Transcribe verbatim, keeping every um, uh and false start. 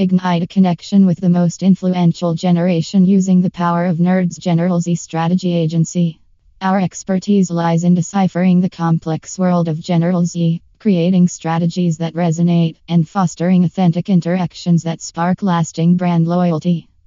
Ignite a connection with the most influential generation using the power of Nerds General Z Strategy Agency. Our expertise lies in deciphering the complex world of General Z, creating strategies that resonate, and fostering authentic interactions that spark lasting brand loyalty.